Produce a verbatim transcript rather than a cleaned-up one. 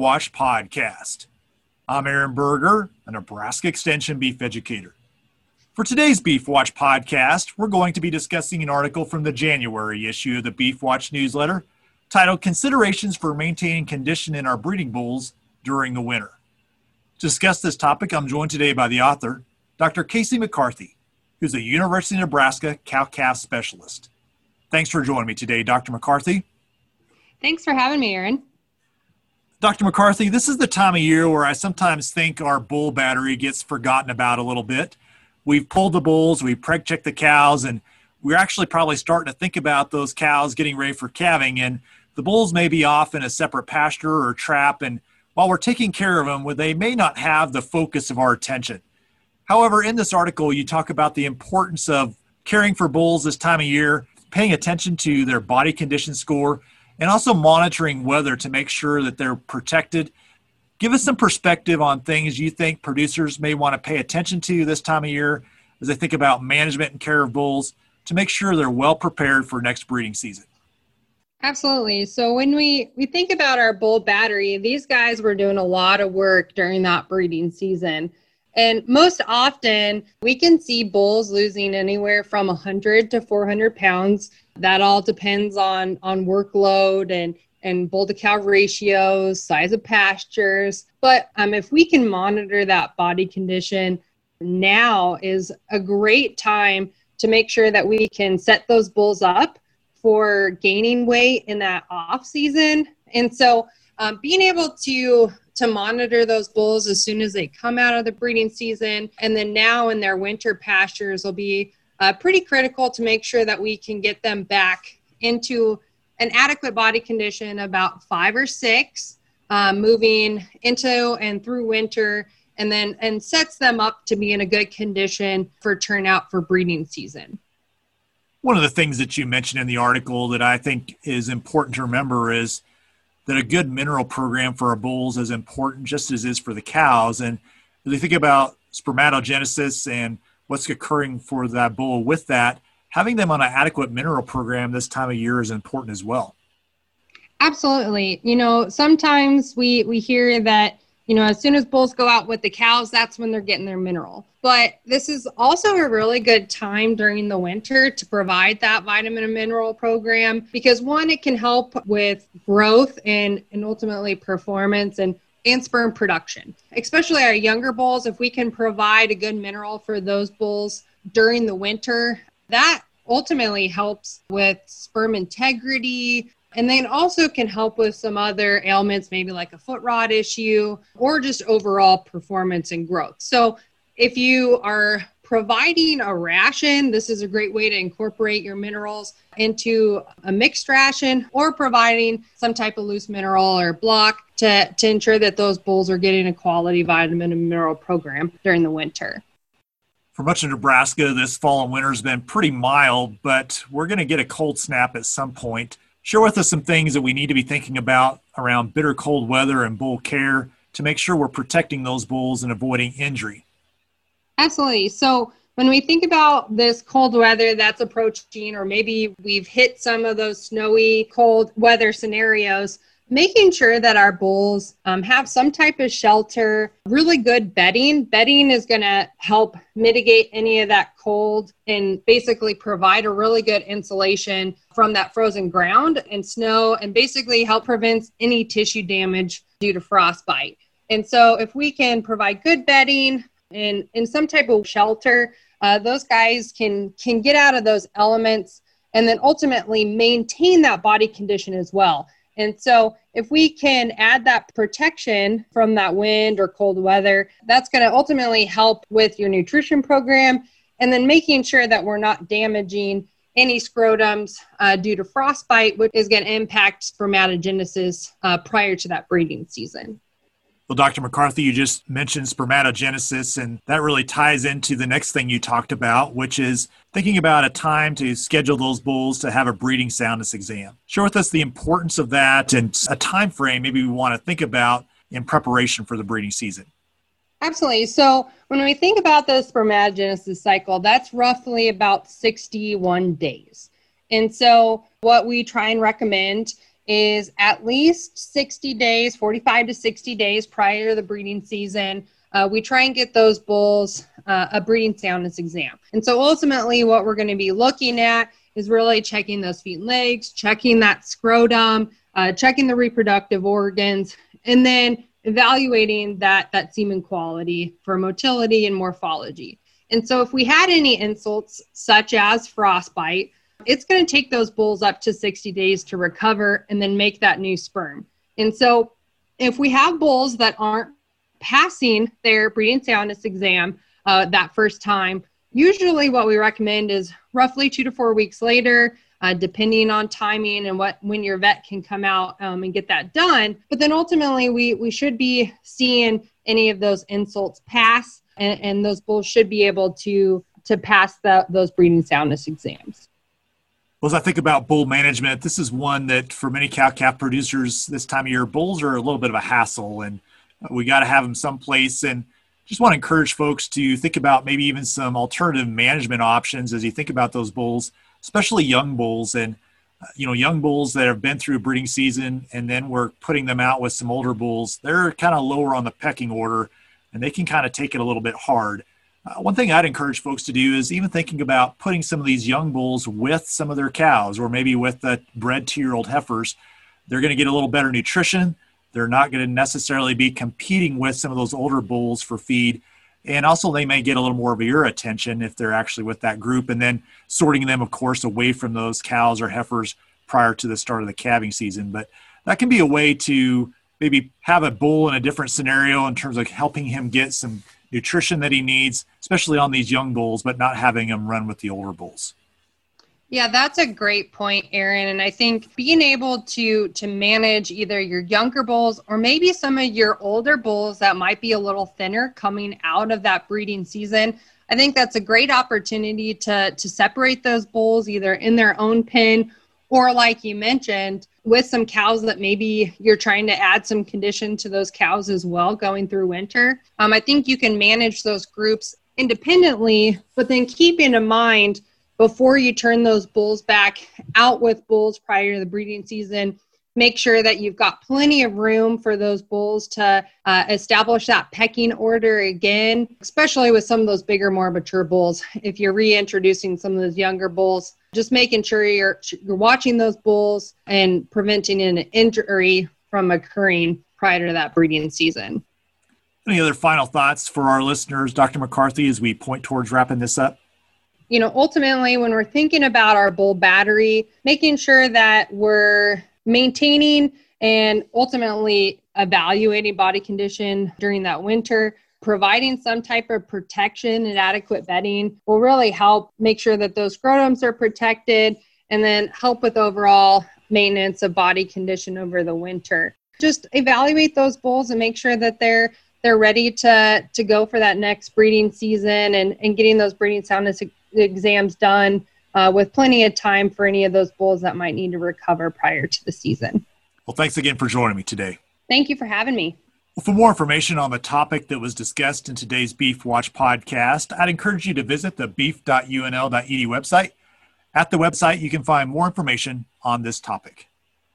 Watch podcast. I'm Aaron Berger, a Nebraska Extension beef educator. For today's Beef Watch podcast, we're going to be discussing an article from the January issue of the Beef Watch newsletter titled Considerations for Maintaining Condition in Our Breeding Bulls During the Winter. To discuss this topic, I'm joined today by the author, Doctor Kacie McCarthy, who's a University of Nebraska cow-calf specialist. Thanks for joining me today, Doctor McCarthy. Thanks for having me, Aaron. Doctor McCarthy, this is the time of year where I sometimes think our bull battery gets forgotten about a little bit. We've pulled the bulls, we've preg-checked the cows, and we're actually probably starting to think about those cows getting ready for calving, and the bulls may be off in a separate pasture or trap, and while we're taking care of them, they may not have the focus of our attention. However, in this article, you talk about the importance of caring for bulls this time of year, paying attention to their body condition score, and also monitoring weather to make sure that they're protected. Give us some perspective on things you think producers may want to pay attention to this time of year as they think about management and care of bulls to make sure they're well prepared for next breeding season. Absolutely. So when we, we think about our bull battery, these guys were doing a lot of work during that breeding season. And most often, we can see bulls losing anywhere from one hundred to four hundred pounds. That all depends on, on workload and, and bull-to-cow ratios, size of pastures. But um, if we can monitor that body condition, now is a great time to make sure that we can set those bulls up for gaining weight in that off-season. And so um, being able to to monitor those bulls as soon as they come out of the breeding season. And then now in their winter pastures will be uh, pretty critical to make sure that we can get them back into an adequate body condition about five or six uh, moving into and through winter, and then and sets them up to be in a good condition for turnout for breeding season. One of the things that you mentioned in the article that I think is important to remember is that a good mineral program for our bulls is important just as is for the cows. And if you think about spermatogenesis and what's occurring for that bull with that, having them on an adequate mineral program this time of year is important as well. Absolutely. You know, sometimes we, we hear that, you know, as soon as bulls go out with the cows, that's when they're getting their mineral. But this is also a really good time during the winter to provide that vitamin and mineral program because, one, it can help with growth and, and ultimately performance and, and sperm production. Especially our younger bulls, if we can provide a good mineral for those bulls during the winter, that ultimately helps with sperm integrity, and then also can help with some other ailments, maybe like a foot rot issue or just overall performance and growth. So if you are providing a ration, this is a great way to incorporate your minerals into a mixed ration or providing some type of loose mineral or block to, to ensure that those bulls are getting a quality vitamin and mineral program during the winter. For much of Nebraska, this fall and winter has been pretty mild, but we're going to get a cold snap at some point. Share with us some things that we need to be thinking about around bitter cold weather and bull care to make sure we're protecting those bulls and avoiding injury. Absolutely. So when we think about this cold weather that's approaching, or maybe we've hit some of those snowy cold weather scenarios, making sure that our bulls um, have some type of shelter, really good bedding. Bedding is going to help mitigate any of that cold and basically provide a really good insulation from that frozen ground and snow and basically help prevent any tissue damage due to frostbite. And so if we can provide good bedding and, and some type of shelter, uh, those guys can, can get out of those elements and then ultimately maintain that body condition as well. And so if we can add that protection from that wind or cold weather, that's going to ultimately help with your nutrition program and then making sure that we're not damaging any scrotums uh, due to frostbite, which is going to impact spermatogenesis uh, prior to that breeding season. Well, Doctor McCarthy, you just mentioned spermatogenesis, and that really ties into the next thing you talked about, which is thinking about a time to schedule those bulls to have a breeding soundness exam. Share with us the importance of that and a time frame maybe we want to think about in preparation for the breeding season. Absolutely. So when we think about the spermatogenesis cycle, that's roughly about sixty-one days. And so what we try and recommend is at least sixty days, forty-five to sixty days prior to the breeding season. Uh, we try and get those bulls uh, a breeding soundness exam. And so ultimately what we're going to be looking at is really checking those feet and legs, checking that scrotum, uh, checking the reproductive organs, and then evaluating that, that semen quality for motility and morphology. And so if we had any insults, such as frostbite, it's going to take those bulls up to sixty days to recover and then make that new sperm. And so if we have bulls that aren't passing their breeding soundness exam uh, that first time, usually what we recommend is roughly two to four weeks later, uh, depending on timing and what when your vet can come out um, and get that done. But then ultimately, we, we should be seeing any of those insults pass, and, and those bulls should be able to, to pass the, those breeding soundness exams. Well, as I think about bull management, this is one that for many cow-calf producers this time of year, bulls are a little bit of a hassle, and we got to have them someplace. And just want to encourage folks to think about maybe even some alternative management options as you think about those bulls, especially young bulls, and uh, you know, young bulls that have been through breeding season, and then we're putting them out with some older bulls. They're kind of lower on the pecking order, and they can kind of take it a little bit hard. Uh, one thing I'd encourage folks to do is even thinking about putting some of these young bulls with some of their cows, or maybe with the bred two-year-old heifers. They're going to get a little better nutrition. They're not going to necessarily be competing with some of those older bulls for feed. And also they may get a little more of your attention if they're actually with that group. And then sorting them, of course, away from those cows or heifers prior to the start of the calving season. But that can be a way to maybe have a bull in a different scenario in terms of helping him get some nutrition that he needs, especially on these young bulls, but not having him run with the older bulls. Yeah, that's a great point, Aaron. And I think being able to to manage either your younger bulls or maybe some of your older bulls that might be a little thinner coming out of that breeding season, I think that's a great opportunity to, to separate those bulls either in their own pen or, like you mentioned, with some cows that maybe you're trying to add some condition to those cows as well going through winter. Um, I think you can manage those groups independently, but then keeping in mind before you turn those bulls back out with bulls prior to the breeding season, make sure that you've got plenty of room for those bulls to uh, establish that pecking order again, especially with some of those bigger, more mature bulls. If you're reintroducing some of those younger bulls, just making sure you're, you're watching those bulls and preventing an injury from occurring prior to that breeding season. Any other final thoughts for our listeners, Doctor McCarthy, as we point towards wrapping this up? You know, ultimately, when we're thinking about our bull battery, making sure that we're maintaining and ultimately evaluating body condition during that winter, providing some type of protection and adequate bedding will really help make sure that those scrotums are protected and then help with overall maintenance of body condition over the winter. Just evaluate those bulls and make sure that they're they're ready to, to go for that next breeding season and, and getting those breeding soundness exams done uh, with plenty of time for any of those bulls that might need to recover prior to the season. Well, thanks again for joining me today. Thank you for having me. Well, for more information on the topic that was discussed in today's Beef Watch podcast, I'd encourage you to visit the beef dot U N L dot E D U website. At the website, you can find more information on this topic.